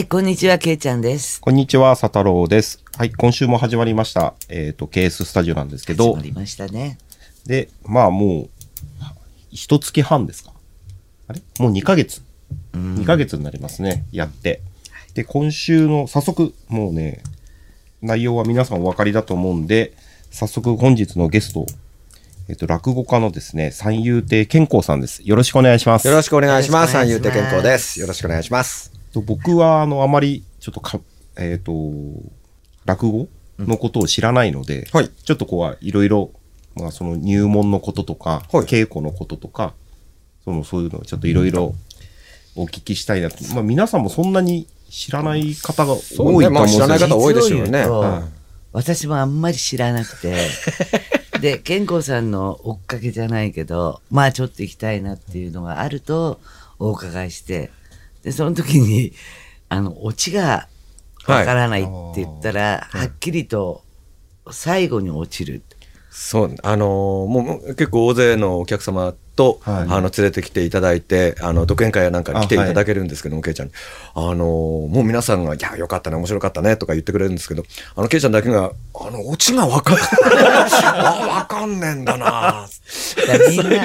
はい、こんにちは、けいちゃんです。こんにちは、さたろうです。はい、今週も始まりました。KS スタジオなんですけど。始まりましたね。で、まあもう、一月半ですか。あれ？もう2ヶ月。2ヶ月になりますね、やって。で、今週の、早速、もうね、内容は皆さんお分かりだと思うんで、早速本日のゲストを、落語家のですね、三遊亭兼好さんです。よろしくお願いします。よろしくお願いします。三遊亭兼好です。よろしくお願いします。僕は、あまり、ちょっとか、落語のことを知らないので、うん、はい、ちょっとこう、いろいろ、まあ、その入門のこととか、はい、稽古のこととか、そういうのをちょっといろいろお聞きしたいなと。まあ、皆さんもそんなに知らない方が多いと思うんですよね。知らない方多いですよね。うん、私もあんまり知らなくて、で、兼好さんの追っかけじゃないけど、まあ、ちょっと行きたいなっていうのがあると、お伺いして、で、その時に、オチがわからないって言ったら、はい、はっきりと最後に落ちる。そう、もう結構大勢のお客様と、はい、連れてきていただいて、独演会やなんかに来ていただけるんですけども、けいちゃんに、もう皆さんが、いや、よかったね、面白かったね、とか言ってくれるんですけど、けいちゃんだけが、オチがわかんない。わかんねえんだなみんな、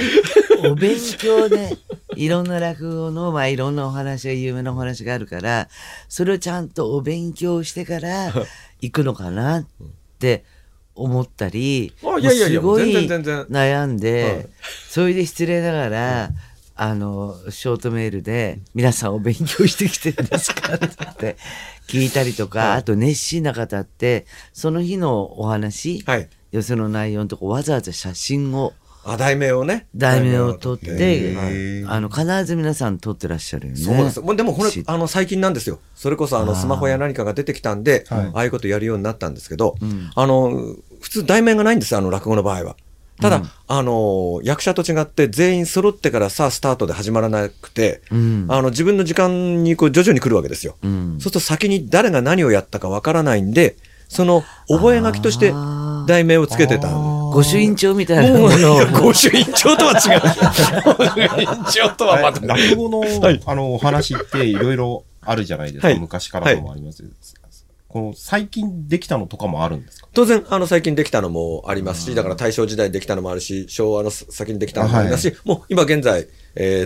お勉強で、いろんな落語の、まあ、いろんなお話が、有名なお話があるから、それをちゃんとお勉強してから行くのかなって思ったり、すごい悩んで、それで失礼ながら、ショートメールで、皆さんお勉強してきてるんですかって聞いたりとか、あと熱心な方って、その日のお話、寄席の内容のとこ、わざわざ写真を、題名をね。題名を取って、必ず皆さん取ってらっしゃるよね。そうです。でもこれ、最近なんですよ。それこそ、スマホや何かが出てきたんで、ああいうことやるようになったんですけど、普通題名がないんですよ、落語の場合は。ただ、役者と違って全員揃ってからさあスタートで始まらなくて、自分の時間にこう徐々に来るわけですよ。そうすると先に誰が何をやったかわからないんで、その覚書として題名をつけてた。御朱印帳みたいなものを。御朱印帳とは違う。御朱印帳とはまた。落語の、お話っていろいろあるじゃないですか。はい、昔からのもあります。はい、この最近できたのとかもあるんですか？当然、最近できたのもありますし、だから大正時代できたのもあるし、昭和の先にできたのもありますし、はい、もう今現在、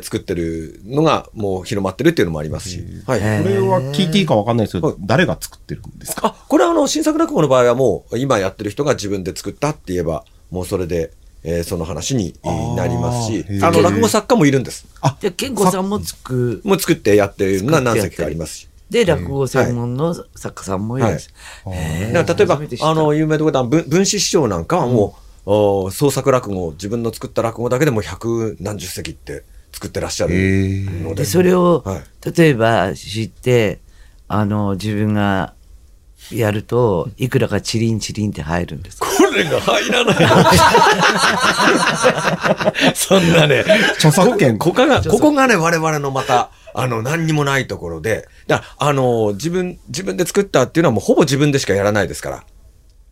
作ってるのがもう広まってるっていうのもありますし。はい。これは聞いていいかわかんないですけど、誰が作ってるんですか？あ、これは新作落語の場合はもう今やってる人が自分で作ったって言えば、もうそれで、その話になりますし、落語作家もいるんです。あ、じゃあ、兼好さんも作ってやってるのが何席かありますし。で、落語専門の作家さんもいるんです。例えば、有名なところで、文枝師匠なんかはもう、創作落語、自分の作った落語だけでも百何十席って作ってらっしゃるので。それを、例えば知って、自分が、やると、いくらかチリンチリンって入るんです。これが入らない。そんなね、著作権。ここがね、我々のまた、何にもないところで、だから、自分で作ったっていうのはもうほぼ自分でしかやらないですか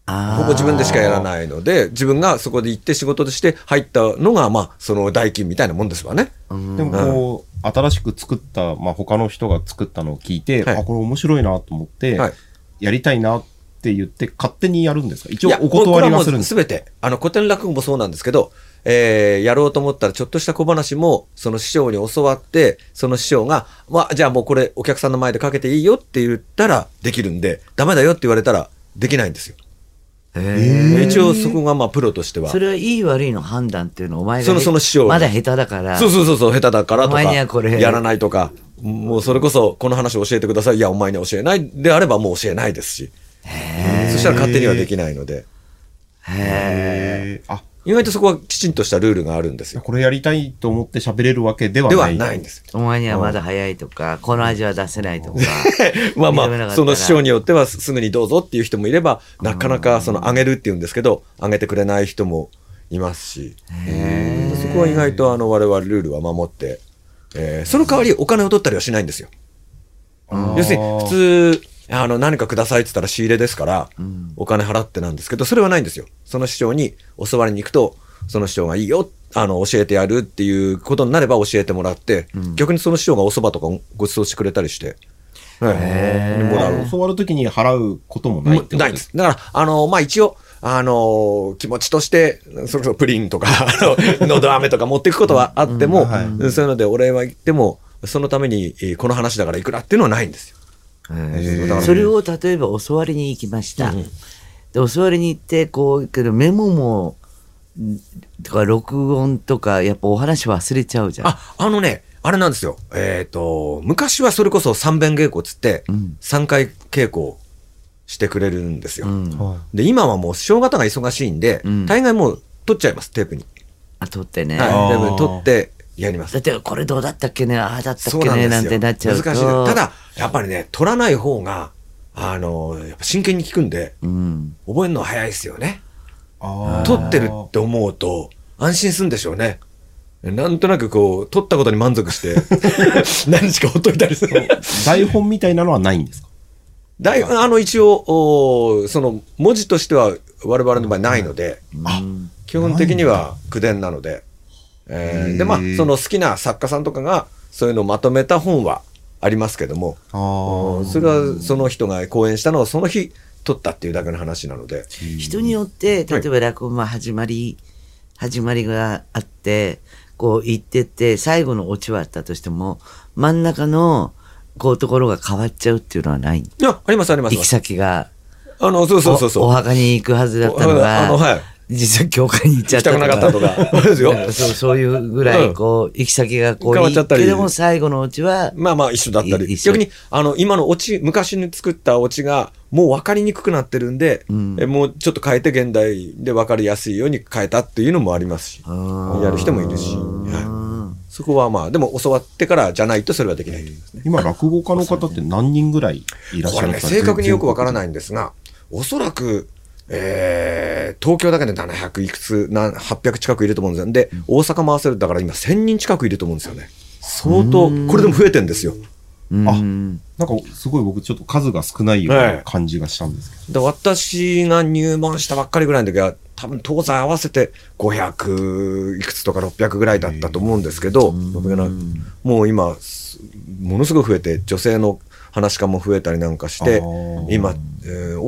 ら。ほぼ自分でしかやらないので、自分がそこで行って仕事として入ったのが、まあ、その代金みたいなもんですわね。でもこう、新しく作った、まあ、他の人が作ったのを聞いて、あ、これ面白いなと思って、やりたいなって言って勝手にやるんですか？一応お断りはするんですか？全て。古典落語もそうなんですけど、やろうと思ったらちょっとした小話も、その師匠に教わって、その師匠が、まあ、じゃあもうこれお客さんの前でかけていいよって言ったらできるんで、ダメだよって言われたらできないんですよ。一応そこがまあプロとしては。それはいい悪いの判断っていうのをお前がその師匠まだ下手だから。そう、下手だからとか、やらないとか。もうそれこそ、この話を教えてください。いや、お前に教えない。であればもう教えないですし。そしたら勝手にはできないので。あ、意外とそこはきちんとしたルールがあるんですよ。これやりたいと思って喋れるわけではない。ではないんです。お前にはまだ早いとか、この味は出せないとか。まあまあ、その師匠によってはすぐにどうぞっていう人もいれば、なかなかそのあげるっていうんですけど、あげてくれない人もいますし。そこは意外と我々ルールは守って。その代わりお金を取ったりはしないんですよ。要するに、普通、何かくださいって言ったら仕入れですから、お金払ってなんですけど、それはないんですよ。その師匠に教わりに行くと、その師匠がいいよ、教えてやるっていうことになれば教えてもらって、逆にその師匠がお蕎麦とかご馳走してくれたりして。教わるときに払うこともないってことです。だからまあ、一応気持ちとしてそれこそプリンとかのど飴とか持っていくことはあっても、うんはい、そういうのでお礼は言ってもそのためにこの話だからいくらっていうのはないんですよ。それを例えばお座りに行きました、うん、でお座りに行ってこうけどメモもとか録音とかやっぱお話忘れちゃうじゃん。あのねあれなんですよ、昔はそれこそ三遍稽古つって、うん、3回稽古してくれるんですよ、うん、で今はもう正月が忙しいんで、うん、大概もう取っちゃいます。テープに取ってね、はい、取ってやります。だってこれどうだったっけね、ああだったっけねなんてなっちゃうと難しい。ただやっぱりね取らない方がやっぱ真剣に聞くんで、うん、覚えるのは早いですよね。取ってるって思うと安心するんでしょうね。なんとなくこう取ったことに満足して何日かほっといたりする台本みたいなのはないんですか？一応その文字としては我々の場合ないので、うん、基本的には口伝なので、でまあその好きな作家さんとかがそういうのをまとめた本はありますけども、それはその人が講演したのをその日取ったっていうだけの話なので、人によって例えば落語も始まりがあってこう言ってって最後のオチはあったとしても真ん中のこうところが変わっちゃうっていうのはない？いや、ありますあります。行き先がそう お墓に行くはずだったのがはい、実は教会に行っちゃったとか、行きたくなかったとかですよ。そういうぐらいこう、行き先がこういってでも最後のオチはまあ一緒だったり、逆に今のオチ、昔に作ったオチがもう分かりにくくなってるんで、うん、もうちょっと変えて現代で分かりやすいように変えたっていうのもありますし、やる人もいるし、はい、そこはまあでも教わってからじゃないとそれはできないと思いますね。今落語家の方って何人ぐらいいらっしゃるんですか？これね、正確によく分からないんですが、おそらく東京だけで700いくつ800近くいると思うんですよ。で、うん、大阪も合わせるだから今1000人近くいると思うんですよね。相当これでも増えてるんですよ。なんかすごい僕ちょっと数が少ないような感じがしたんですけど、私が入門したばっかりぐらいの時は多分東西合わせて500いくつとか600ぐらいだったと思うんですけど、もう今ものすごく増えて女性の話家も増えたりなんかして今、大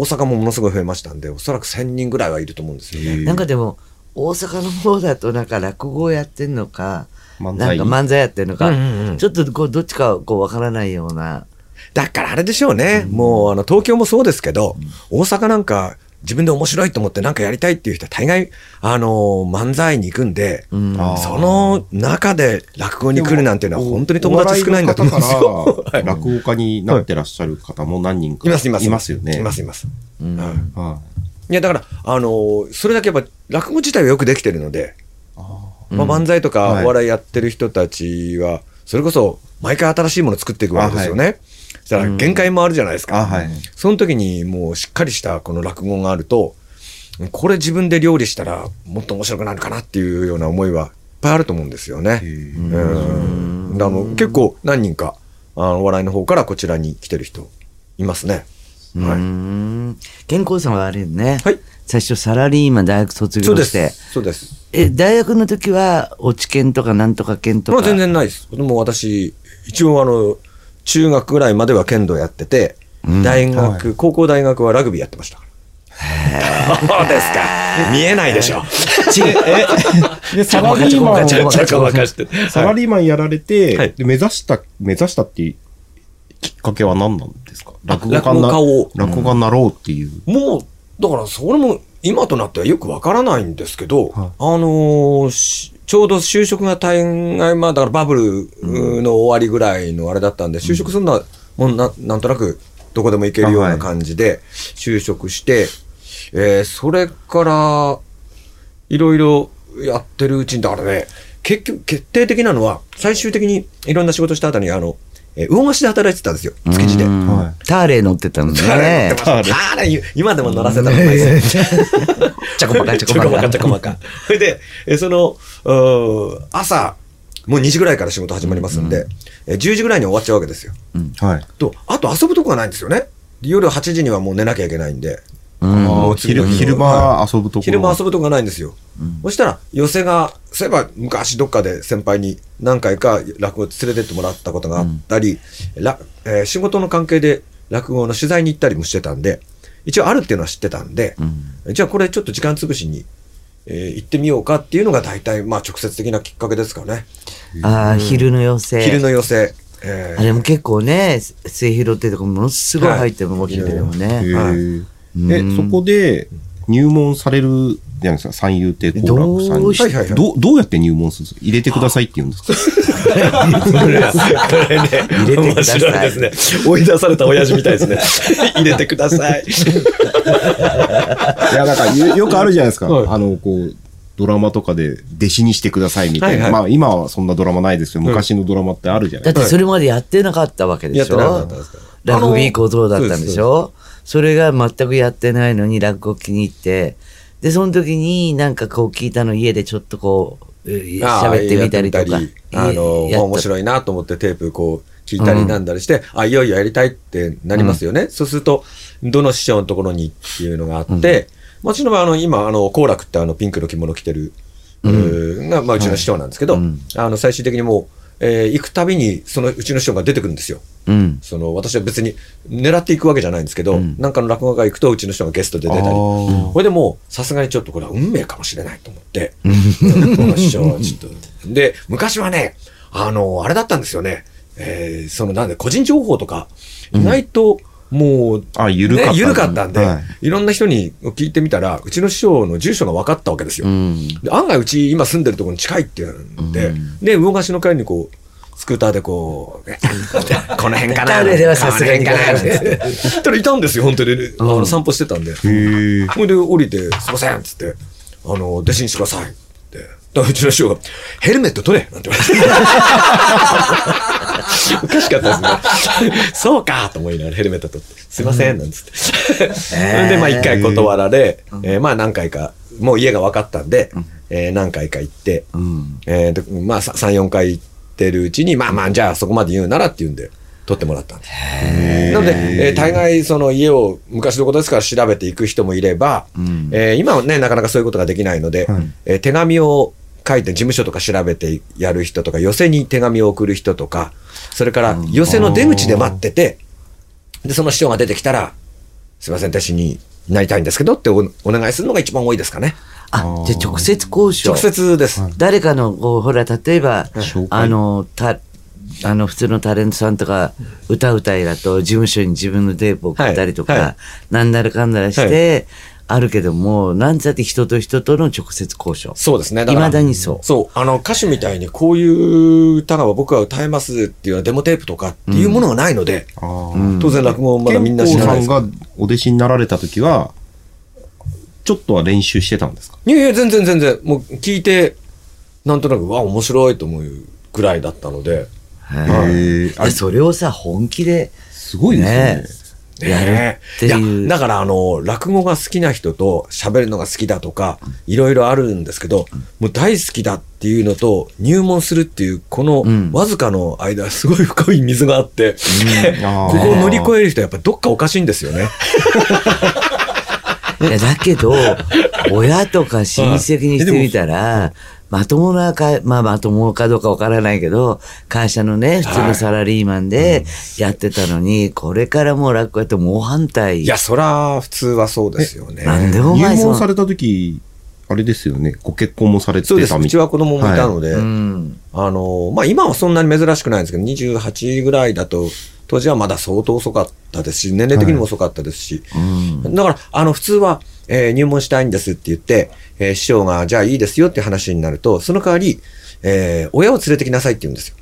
阪もものすごい増えましたんで、おそらく1000人ぐらいはいると思うんですよね。なんかでも大阪の方だとなんか落語をやってんのか漫才やってんのか、ちょっとこうどっちかこう分からないような。だからあれでしょうね、もう東京もそうですけど、大阪なんか自分で面白いと思ってなんかやりたいっていう人は大概漫才に行くんで、その中で落語に来るなんていうのは本当に友達少ないんだと思うんですよ。はい、落語家になってらっしゃる方も何人かいますよね。います、うんはい、いやだからそれだけやっぱ落語自体はよくできてるので、漫才とかお笑いやってる人たちはそれこそ毎回新しいもの作っていくわけですよね。したら限界もあるじゃないですか、はい、その時にもうしっかりしたこの落語があると、これ自分で料理したらもっと面白くなるかなっていうような思いはいっぱいあると思うんですよね。結構何人かお笑いの方からこちらに来てる人いますね。健康さんはあれね、はい、最初サラリーマン大学卒業して。そうです大学の時は落ち研とかなんとか研とか、全然ないです。もう私一応中学ぐらいまでは剣道やってて、高校大学はラグビーやってましたから。そうですか。見えないでしょ。サラリーマンやられて、はい、で目指したっていうきっかけは何なんですか？落語家になろうっていう。もうだからそれも今となってはよくわからないんですけど、はい、ちょうど就職が大概、まあだからバブルの終わりぐらいのあれだったんで、就職するのはもうなんとなくどこでも行けるような感じで就職して、それからいろいろやってるうちに、だからね、結局決定的なのは最終的にいろんな仕事した後に魚河岸で働いてたんですよ、築地で。ターレー乗ってたのね。ターレー今でも乗らせたのないですよ。ちゃこまか。それで朝もう2時ぐらいから仕事始まりますんで、10時ぐらいに終わっちゃうわけですよ。あと遊ぶとこがないんですよね。夜8時にはもう寝なきゃいけないんで、うん、昼間遊ぶとこがないんですよ、うん、そしたら寄席がそういえば昔どっかで先輩に何回か落語連れてってもらったことがあったり、うん仕事の関係で落語の取材に行ったりもしてたんで一応あるっていうのは知ってたんで、うん、じゃあこれちょっと時間つぶしに、行ってみようかっていうのが大体まあ直接的なきっかけですかね。あ、うん、昼の寄席あれも結構ね末広ってとこものすごい入ってるもんでもね、そこで入門されるじゃないですか、三遊亭好楽さんに どうやって入門するんですか。入れてくださいって言うんですか。これね入れてください面白いですね。追い出された親父みたいですね。入れてください。いやなんかよくあるじゃないですか、はい、こうドラマとかで弟子にしてくださいみたいな、はいはい、まあ今はそんなドラマないですけど昔のドラマってあるじゃないですか、はい、だってそれまでやってなかったわけでしょ。ラグビー小僧だったんでしょ。それが全くやってないのに落語気に入って、でその時になんかこう聞いたの家でちょっとこう喋ってみたりとか面白いなと思ってテープこう聞いたりなんだりして、うん、あいよいよやりたいってなりますよね、うん、そうするとどの師匠のところにっていうのがあって、うんもちろん今好楽ってピンクの着物着てる、うん、が、まあ、うちの師匠なんですけど、はいうん、最終的にもう、行くたびにそのうちの師匠が出てくるんですよ、うん、私は別に狙っていくわけじゃないんですけど、うん、なんかの落語家行くとうちの師匠がゲストで出たりこれでもうさすがにちょっとこれは運命かもしれないと思ってこの師匠はちょっとで昔はねあれだったんですよね、なんで個人情報とか意外と、うんもう緩かったんで、はい、いろんな人に聞いてみたらうちの師匠の住所が分かったわけですよ、うん、で案外うち今住んでるところに近いって言うんで、うん、で魚河岸の会にこうスクーターでこう、この辺かな、この辺かなって言ったらいたんですよ本当に、散歩してたんで、それで降りてすいませんっつって弟子にしてくださいってだからうちの師匠がヘルメット取れなんて言われて。おかしかったですね。そうかと思いながらヘルメット取ってすいませんなんつって、それでまあ一回断られ、まあ何回かもう家が分かったんで、何回か行って、まあ3,4 回行ってるうちにまあじゃあそこまで言うならっていうんで取ってもらったんです。なので、大概その家を昔のことですから調べていく人もいれば、今はねなかなかそういうことができないので、手紙を書いて事務所とか調べてやる人とか寄席に手紙を送る人とかそれから寄席の出口で待ってて、でその師匠が出てきたらすいません弟子になりたいんですけどってお願いするのが一番多いですかね。あ、じゃあ直接交渉。直接です、はい、誰かのほら例えば普通のタレントさんとか歌いだと事務所に自分のテープを送ったりとか、はいはい、なんだらかんだらして、はいあるけども、なんざって人と人との直接交渉。そうですね。未だにそう。そう。歌手みたいにこういう歌が僕は歌えますっていうデモテープとかっていうものがないので、当然落語まだみんな知らないです。健康さんがお弟子になられた時は、ちょっとは練習してたんですか？いやいや、全然。もう聞いて、なんとなく、わ、面白いと思うぐらいだったので。へえ。それをさ、本気で。すごいですね。いやだから落語が好きな人と喋るのが好きだとかいろいろあるんですけど、もう大好きだっていうのと入門するっていうこのわずかの間すごい深い水があって、ここを乗り越える人はやっぱどっかおかしいんですよね。いやだけど親とか親戚にしてみたらまともかどうかわからないけど会社のね普通のサラリーマンでやってたのに、これからもう落語やって猛反対。いやそら普通はそうですよね。なんでお前入門された時あれですよね、ご結婚もされてたみたい。そうです、うちは子供もいたので、はいまあ、今はそんなに珍しくないんですけど28ぐらいだと当時はまだ相当遅かったですし、年齢的にも遅かったですし、だから普通は入門したいんですって言って、師匠がじゃあいいですよって話になると、その代わり、親を連れてきなさいって言うんですよ。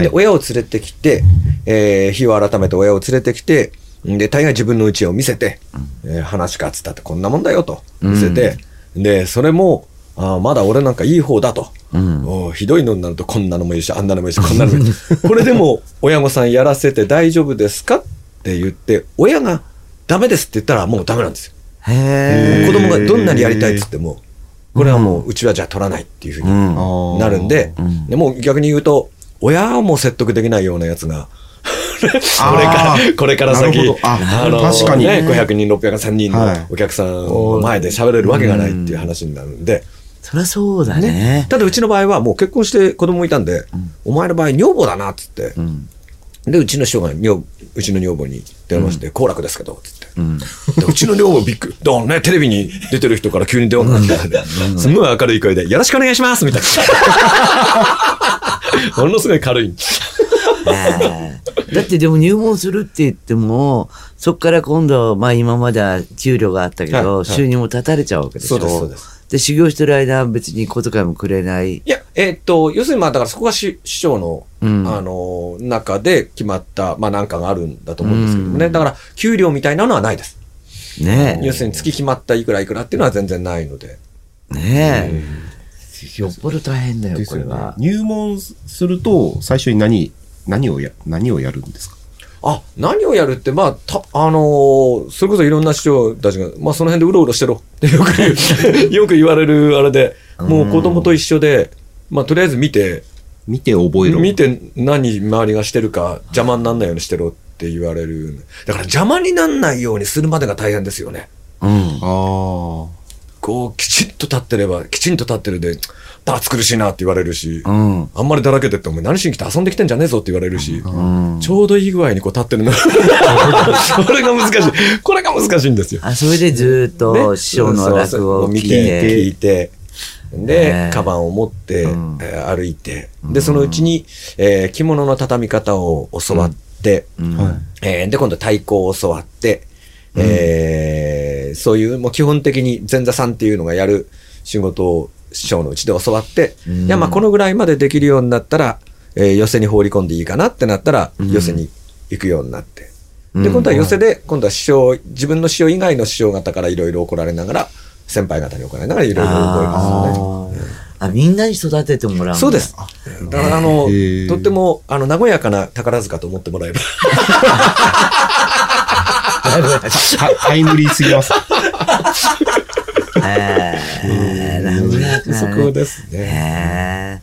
で、親を連れてきて、日を改めて親を連れてきて、で、大概自分の家を見せて、話かっつったってこんなもんだよと見せて、で、それも、まだ俺なんかいい方だと、ひどいのになるとこんなのもいいし、あんなのもいいし、こんなのもいいし、これでも親御さんやらせて大丈夫ですかって言って、親がダメですって言ったらもうダメなんですよ。子供がどんなにやりたいっつってもこれはもううちはじゃあ取らないっていうふうになるんで、もう逆に言うと親も説得できないようなやつがこれから先確かに、ね、500人600人3人のお客さんの前で喋れるわけがないっていう話になるんで、そりゃそうだ ね。ただうちの場合はもう結婚して子供いたんで、お前の場合女房だなっつって、でうちの師匠がうちの女房に電話して、好楽ですけどって言って、うちの女房びっくりだね、テレビに出てる人から急に電話になって、すごい明るい声でよろしくお願いしますみたいなものすごい軽いだってでも入門するって言っても、そっから今度、まあ今までは給料があったけど、収入も断たれちゃうわけでしょ。そうです。で修行してる間別に小遣いもくれない。いや、要するにまあだからそこが師匠の、中で決まったまあなんかがあるんだと思うんですけどね。だから給料みたいなのはないです。ね。要するに月決まったいくらいくらっていうのは全然ないので。ねえ。よっぽど大変だよこれは。入門すると最初に何をやるんですか。何をやるって、まあ、それこそいろんな師匠たちが、まあ、その辺でうろうろしてろってよく言われるあれで、もう子供と一緒で、まあ、とりあえず見て覚えろ。見て何周りがしてるか、邪魔にならないようにしてろって言われる。だから邪魔にならないようにするまでが大変ですよね。こう、きちんと立ってれば、きちんと立ってるで、暑苦しいなって言われるし、あんまりだらけてって、お前何しに来て遊んできてんじゃねえぞって言われるし、ちょうどいい具合にこう立ってるのこれが難しいんですよ。それでずっと師匠の落語を聞いて、でカバンを持って、歩いて、でそのうちに、着物の畳み方を教わって、で今度太鼓を教わって、そういうもう基本的に前座さんっていうのがやる仕事を師匠のうちで教わって、いやまあこのぐらいまでできるようになったら、寄席に放り込んでいいかなってなったら、寄席に行くようになって、で今度は寄席で、今度は師匠、自分の師匠以外の師匠方からいろいろ怒られながら、先輩方に怒られながらいろいろ覚えますよね。みんなに育ててもらうんだ。そうです。だからとっても和やかな宝塚と思ってもらえる。タイムリーすぎます。そこですね。